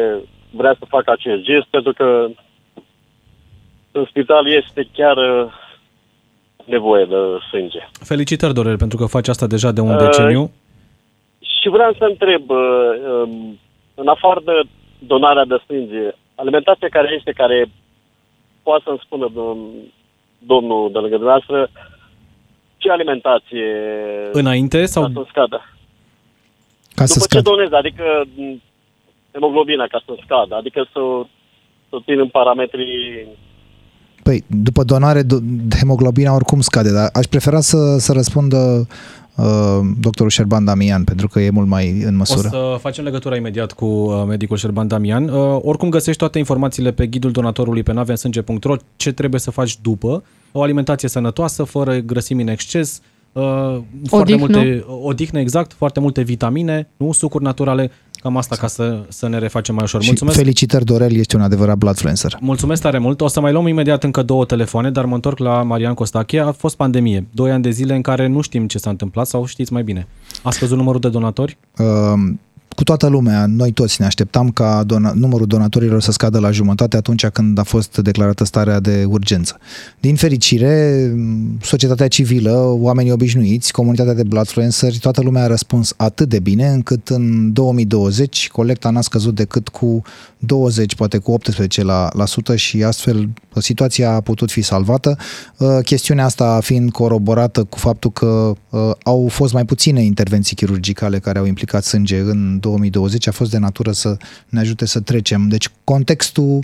vrea să facă acest gest, pentru că în spital este chiar... Uh, nevoie de sânge. Felicitări, Dorel, pentru că faci asta deja de un uh, deceniu. Și vreau să întreb, uh, în afară de donarea de sânge, alimentația care este, care poate să-mi spună dom- domnul de lângă dumneavoastră, ce alimentație... Înainte sau... Ca să scadă. Ca să După scad. ce donez, adică hemoglobina ca să scadă, adică să, să țin în parametrii... Păi, după donare, hemoglobina oricum scade, dar aș prefera să, să răspundă uh, doctorul Șerban Damian, pentru că e mult mai în măsură. O să facem legătura imediat cu medicul Șerban Damian. Uh, oricum găsești toate informațiile pe ghidul donatorului pe n avem sânge punct ro, ce trebuie să faci după, o alimentație sănătoasă, fără grăsimi în exces, uh, foarte multe odihnă, exact, foarte multe vitamine, nu sucuri naturale. Cam asta ca să, să ne refacem mai ușor. Mulțumesc. Și felicitări, Dorel, ești un adevărat bloodfluencer. Mulțumesc tare mult. O să mai luăm imediat încă două telefoane, dar mă întorc la Marian Costache. A fost pandemie, doi ani de zile în care nu știm ce s-a întâmplat sau știți mai bine. A scăzut numărul de donatori? Uh, cu toată lumea, noi toți ne așteptam ca dona- numărul donatorilor să scadă la jumătate atunci când a fost declarată starea de urgență. Din fericire, societatea civilă, oamenii obișnuiți, comunitatea de bloodfluenceri, toată lumea a răspuns atât de bine încât în două mii douăzeci colecta n-a scăzut decât cu douăzeci, poate cu optsprezece la sută la, la sută și astfel situația a putut fi salvată. Chestiunea asta fiind coroborată cu faptul că au fost mai puține intervenții chirurgicale care au implicat sânge în două mii douăzeci, a fost de natură să ne ajute să trecem. Deci contextul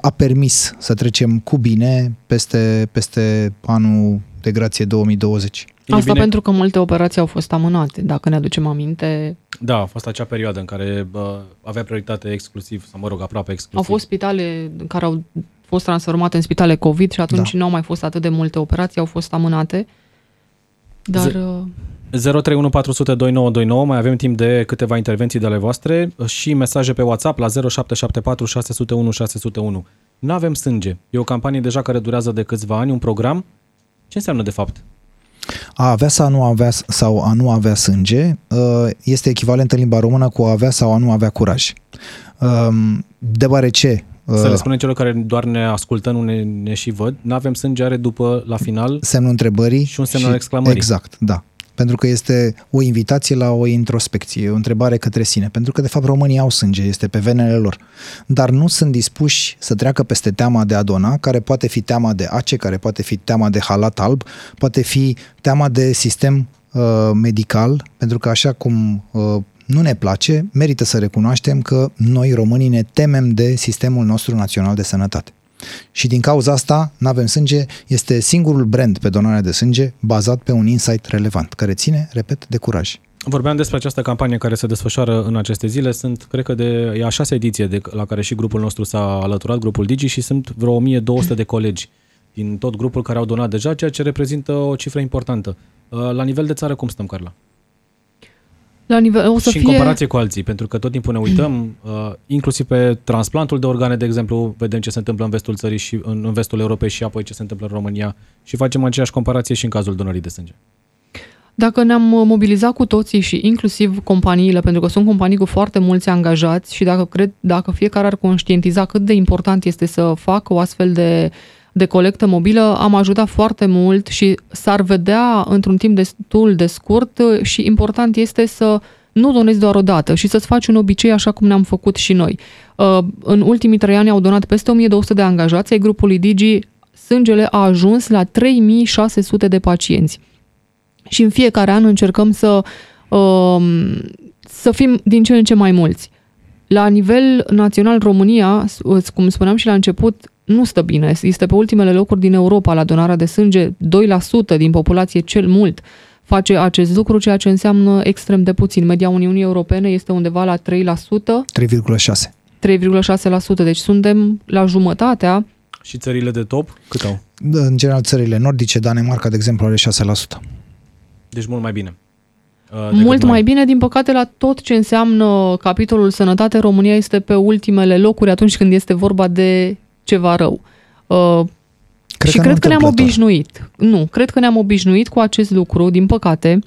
a permis să trecem cu bine peste, peste anul de grație două mii douăzeci. E Asta bine. Pentru că multe operații au fost amânate, dacă ne aducem aminte. Da, a fost acea perioadă în care bă, avea prioritate exclusiv, sau mă rog, aproape exclusiv. Au fost spitale care au fost transformate în spitale COVID și atunci da. Nu au mai fost atât de multe operații, au fost amânate. Dar... Z- zero trei unu patru zero zero doi nouă doi nouă, mai avem timp de câteva intervenții de ale voastre și mesaje pe WhatsApp la zero șapte șapte patru șase zero unu șase zero unu. N-avem sânge. E o campanie deja care durează de câțiva ani, un program. Ce înseamnă de fapt? A avea sau a nu avea, sau a nu avea sânge este echivalent în limba română cu a avea sau a nu avea curaj. Deoarece... Să le spunem celor care doar ne ascultă, nu ne, ne și văd, n-avem sânge are după, la final, semnul întrebării și un semn al exclamării. Exact, da. Pentru că este o invitație la o introspecție, o întrebare către sine. Pentru că, de fapt, românii au sânge, este pe venele lor. Dar nu sunt dispuși să treacă peste teama de a dona, care poate fi teama de ace, care poate fi teama de halat alb, poate fi teama de sistem uh, medical, pentru că așa cum... Uh, nu ne place, merită să recunoaștem că noi românii ne temem de sistemul nostru național de sănătate. Și din cauza asta, N-avem sânge este singurul brand pe donarea de sânge bazat pe un insight relevant, care ține, repet, de curaj. Vorbeam despre această campanie care se desfășoară în aceste zile. Sunt, cred că, de, e a șasea ediție de, la care și grupul nostru s-a alăturat, grupul Digi, și sunt vreo o mie două sute de colegi din tot grupul care au donat deja, ceea ce reprezintă o cifră importantă. La nivel de țară, cum stăm, Carla? La nivel, o să și fie... în comparație cu alții, pentru că tot timpul ne uităm, uh, inclusiv pe transplantul de organe, de exemplu, vedem ce se întâmplă în vestul țării și în, în vestul Europei și apoi ce se întâmplă în România și facem aceeași comparație și în cazul donării de sânge. Dacă ne-am mobilizat cu toții și inclusiv companiile, pentru că sunt companii cu foarte mulți angajați și dacă, cred, dacă fiecare ar conștientiza cât de important este să facă o astfel de... de colectă mobilă, am ajutat foarte mult și s-ar vedea într-un timp destul de scurt și important este să nu donezi doar o dată și să-ți faci un obicei așa cum ne-am făcut și noi. În ultimii trei ani au donat peste o mie două sute de angajați ai grupului Digi, sângele a ajuns la trei mii șase sute de pacienți. Și în fiecare an încercăm să, să fim din ce în ce mai mulți. La nivel național, România, cum spuneam și la început, nu stă bine. Este pe ultimele locuri din Europa la donarea de sânge, doi la sută din populație cel mult face acest lucru, ceea ce înseamnă extrem de puțin. Media Uniunii Europene este undeva la trei la sută. trei virgulă șase. trei virgulă șase la sută, deci suntem la jumătatea. Și țările de top cât au? În general țările nordice, Danemarca, de exemplu, are șase la sută. Deci mult mai bine. Mult mai bine, din păcate, la tot ce înseamnă capitolul sănătate, România este pe ultimele locuri atunci când este vorba de ceva rău. Uh, cred și că cred că ne-am obișnuit. Nu, cred că ne-am obișnuit cu acest lucru, din păcate,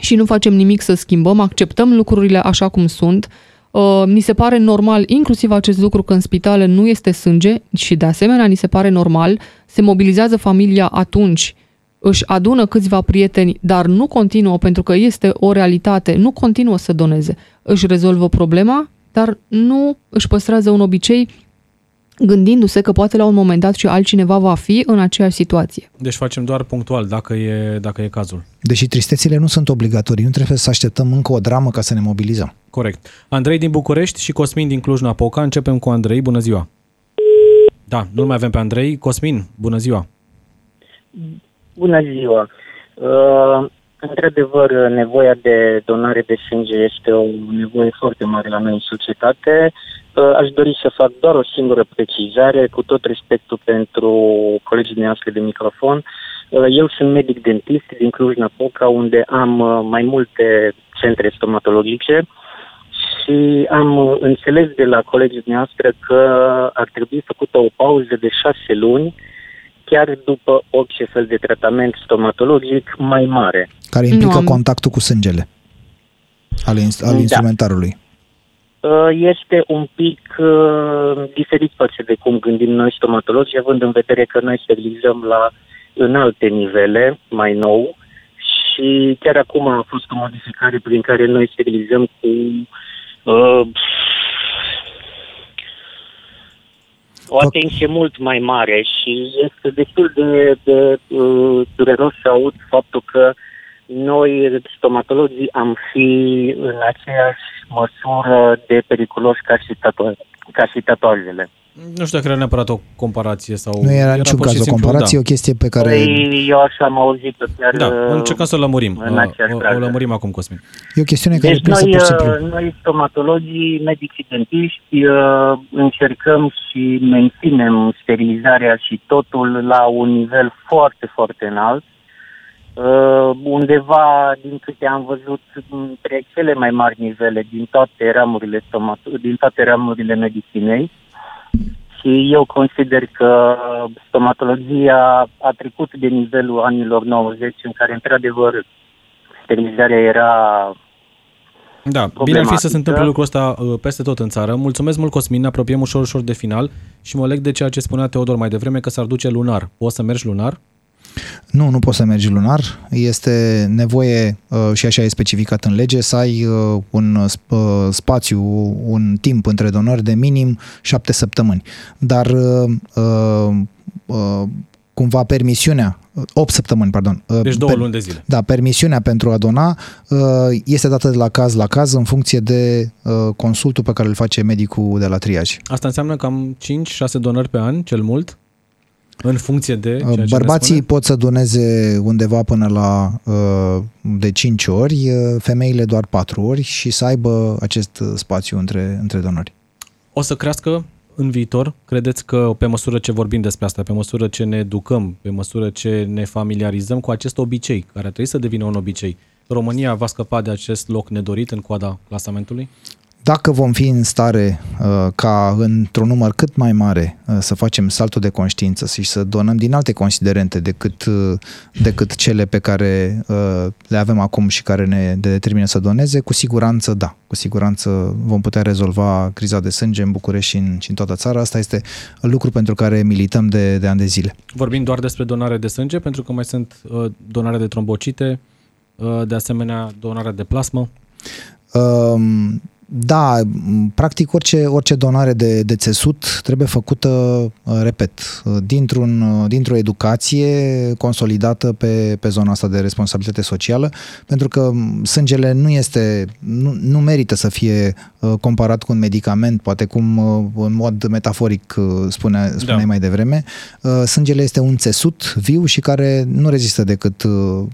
și nu facem nimic să schimbăm, acceptăm lucrurile așa cum sunt. Uh, ni se pare normal, inclusiv acest lucru că în spitale nu este sânge și de asemenea ni se pare normal, se mobilizează familia atunci, își adună câțiva prieteni, dar nu continuă, pentru că este o realitate, nu continuă să doneze. Își rezolvă problema, dar nu își păstrează un obicei gândindu-se că poate la un moment dat și altcineva va fi în aceeași situație. Deci facem doar punctual, dacă e, dacă e cazul. Deși tristețile nu sunt obligatorii, nu trebuie să așteptăm încă o dramă ca să ne mobilizăm. Corect. Andrei din București și Cosmin din Cluj-Napoca. Începem cu Andrei. Bună ziua! Da, nu mai avem pe Andrei. Cosmin, bună ziua! Bună ziua! Uh, într-adevăr, nevoia de donare de sânge este o nevoie foarte mare la noi în societate. Aș dori să fac doar o singură precizare, cu tot respectul pentru colegii noastre de microfon. Eu sunt medic dentist din Cluj-Napoca, unde am mai multe centre stomatologice și am înțeles de la colegii noastre că ar trebui făcută o pauză de șase luni, chiar după orice fel de tratament stomatologic mai mare. Care implică am... contactul cu sângele al, inst- al da. instrumentarului. Este un pic uh, diferit față de cum gândim noi stomatologi, având în vedere că noi sterilizăm la în alte nivele, mai nou, și chiar acum a fost o modificare prin care noi sterilizăm cu uh, o atenție mult mai mare și este destul de, de uh, dureros să aud faptul că noi, stomatologii, am fi în aceeași măsură de periculoși ca și, tatu- ca și tatuajele. Nu știu dacă era neapărat o comparație sau... Nu era, era niciun caz o comparație, da. O chestie pe care... Păi, eu așa am auzit-o chiar... Da, încercăm să o lămurim. În o, o lămurim acum, Cosmin. E o chestiune care... Deci noi, noi, stomatologii, medicii dentiști, încercăm și menținem sterilizarea și totul la un nivel foarte, foarte înalt. Uh, undeva, din câte am văzut, între cele mai mari nivele din toate ramurile stomato- din toate ramurile medicinei. Și eu consider că stomatologia a trecut de nivelul anilor nouăzeci, în care, într-adevăr, sterilizarea era... Da, bine ar fi să se întâmple lucrul ăsta peste tot în țară. Mulțumesc mult, Cosmin, ne apropiem ușor, ușor de final și mă leg de ceea ce spunea Teodor mai devreme, că s-ar duce lunar. Poți să mergi lunar? Nu, nu poți să mergi lunar. Este nevoie, și așa e specificat în lege, să ai un spațiu, un timp între donori de minim șapte săptămâni. Dar cumva permisiunea, opt săptămâni, pardon. Deci două per, luni de zile. Da, permisiunea pentru a dona este dată de la caz la caz în funcție de consultul pe care îl face medicul de la triaj. Asta înseamnă cam cinci șase donări pe an, cel mult? În funcție de ceea ce bărbații pot să doneze undeva până la de cinci ori, femeile doar patru ori, și să aibă acest spațiu între, între donori. O să crească în viitor? Credeți că, pe măsură ce vorbim despre asta, pe măsură ce ne educăm, pe măsură ce ne familiarizăm cu acest obicei, care trebuie să devină un obicei, România va scăpa de acest loc nedorit în coada clasamentului? Dacă vom fi în stare ca într-un număr cât mai mare să facem saltul de conștiință și să donăm din alte considerente decât, decât cele pe care le avem acum și care ne determină să doneze, cu siguranță da. Cu siguranță vom putea rezolva criza de sânge în București și în, și în toată țara. Asta este lucru pentru care milităm de, de ani de zile. Vorbim doar despre donare de sânge, pentru că mai sunt donarea de trombocite, de asemenea donarea de plasmă. Um, Da, practic orice, orice donare de, de țesut trebuie făcută, repet, dintr-un, dintr-o educație consolidată pe, pe zona asta de responsabilitate socială, pentru că sângele nu este, nu, nu merită să fie comparat cu un medicament, poate cum în mod metaforic spune, spuneai da. mai devreme. Sângele este un țesut viu și care nu rezistă decât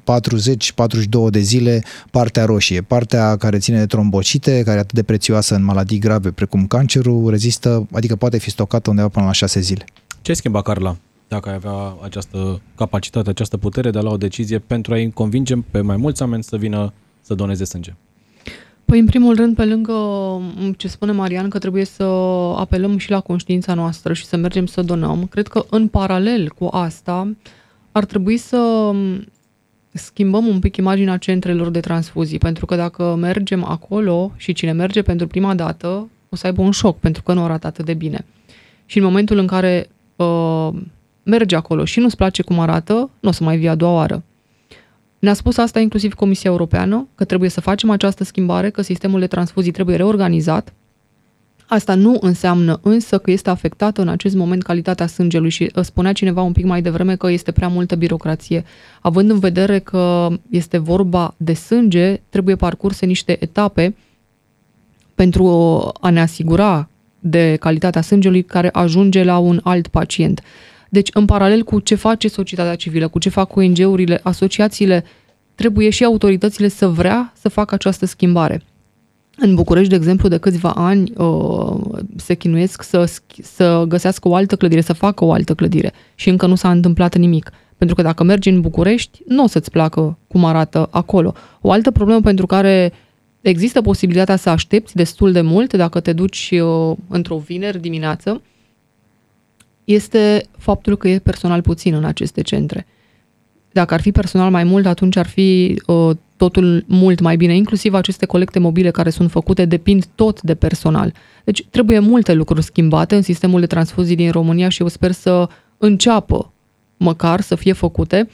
patruzeci patruzeci și două de zile partea roșie, partea care ține de trombocite, care atât de prețioasă în maladii grave precum cancerul, rezistă, adică poate fi stocată undeva până la șase zile. Ce schimba, Carla, dacă ai avea această capacitate, această putere de a lua o decizie pentru a-i convinge pe mai mulți oameni să vină să doneze sânge? Păi, în primul rând, pe lângă ce spune Marian, că trebuie să apelăm și la conștiința noastră și să mergem să donăm, cred că în paralel cu asta ar trebui să schimbăm un pic imaginea centrelor de transfuzii, pentru că dacă mergem acolo și cine merge pentru prima dată o să aibă un șoc, pentru că nu arată atât de bine. Și în momentul în care uh, merge acolo și nu-ți place cum arată, nu o să mai vii a doua oară. Ne-a spus asta inclusiv Comisia Europeană, că trebuie să facem această schimbare, că sistemul de transfuzii trebuie reorganizat. Asta nu înseamnă însă că este afectată în acest moment calitatea sângelui și spunea cineva un pic mai devreme că este prea multă birocrație. Având în vedere că este vorba de sânge, trebuie parcurse niște etape pentru a ne asigura de calitatea sângelui care ajunge la un alt pacient. Deci, în paralel cu ce face societatea civilă, cu ce fac O N G-urile, asociațiile, trebuie și autoritățile să vrea să facă această schimbare. În București, de exemplu, de câțiva ani se chinuiesc să, să găsească o altă clădire, să facă o altă clădire și încă nu s-a întâmplat nimic. Pentru că dacă mergi în București, nu o să-ți placă cum arată acolo. O altă problemă pentru care există posibilitatea să aștepți destul de mult dacă te duci într-o vineri dimineață este faptul că e personal puțin în aceste centre. Dacă ar fi personal mai mult, atunci ar fi uh, totul mult mai bine. Inclusiv aceste colecte mobile care sunt făcute depind tot de personal. Deci trebuie multe lucruri schimbate în sistemul de transfuzii din România și eu sper să înceapă măcar să fie făcute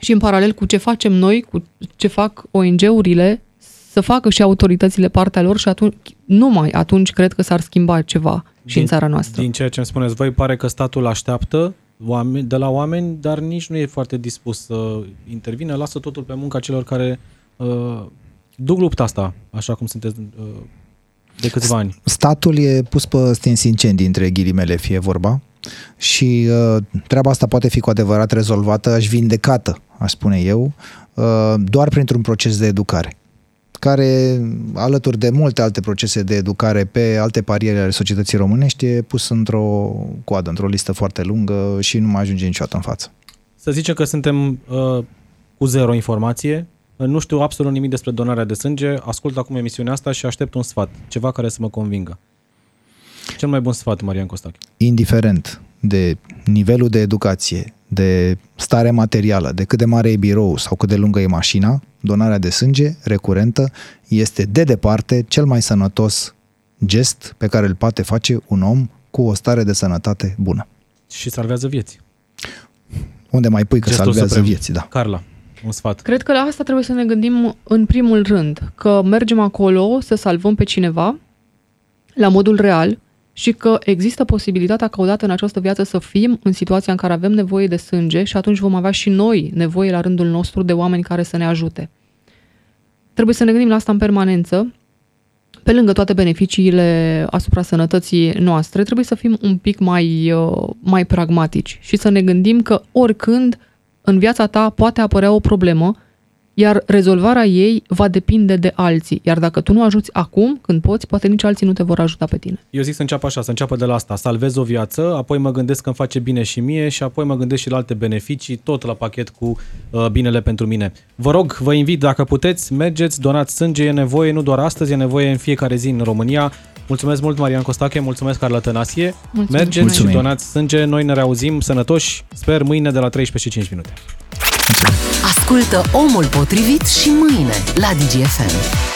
și în paralel cu ce facem noi, cu ce fac O N G-urile, să facă și autoritățile partea lor și atunci, numai atunci cred că s-ar schimba ceva și din, în țara noastră. Din ceea ce îmi spuneți voi, pare că statul așteaptă Oameni, de la oameni, dar nici nu e foarte dispus să intervine, lasă totul pe munca celor care uh, duc lupta asta, așa cum sunteți uh, de câțiva ani. Statul e pus pe stins incendii, între ghilimele fie vorba, și uh, treaba asta poate fi cu adevărat rezolvată și vindecată, aș spune eu, uh, doar printr-un proces de educare, care, alături de multe alte procese de educare pe alte pariere ale societății românești, e pus într-o coadă, într-o listă foarte lungă și nu mai ajunge niciodată în față. Să zicem că suntem uh, cu zero informație, nu știu absolut nimic despre donarea de sânge, ascult acum emisiunea asta și aștept un sfat, ceva care să mă convingă. Cel mai bun sfat, Marian Costache? Indiferent de nivelul de educație, de stare materială, de cât de mare e birou sau cât de lungă e mașina, donarea de sânge recurentă este de departe cel mai sănătos gest pe care îl poate face un om cu o stare de sănătate bună. Și salvează vieți. Unde mai pui că gestul salvează vieți, da. Carla, un sfat. Cred că la asta trebuie să ne gândim în primul rând, că mergem acolo să salvăm pe cineva la modul real și că există posibilitatea ca odată în această viață să fim în situația în care avem nevoie de sânge și atunci vom avea și noi nevoie la rândul nostru de oameni care să ne ajute. Trebuie să ne gândim la asta în permanență. Pe lângă toate beneficiile asupra sănătății noastre, trebuie să fim un pic mai, mai pragmatici și să ne gândim că oricând în viața ta poate apărea o problemă, iar rezolvarea ei va depinde de alții. Iar dacă tu nu ajuți acum, când poți, poate nici alții nu te vor ajuta pe tine. Eu zic să înceapă așa, să înceapă de la asta. Salvez o viață, apoi mă gândesc că îmi face bine și mie și apoi mă gândesc și la alte beneficii, tot la pachet cu uh, binele pentru mine. Vă rog, vă invit, dacă puteți, mergeți, donați sânge, e nevoie, nu doar astăzi, e nevoie în fiecare zi în România. Mulțumesc mult, Marian Costache, mulțumesc, Carla Tănasie. Mulțumesc. Mergeți mulțumesc. Și donați sânge, noi ne reauzim sănătoși, sper, mâine de la treisprezece și cinci minute. Ascultă Omul Potrivit și mâine la Digi F M.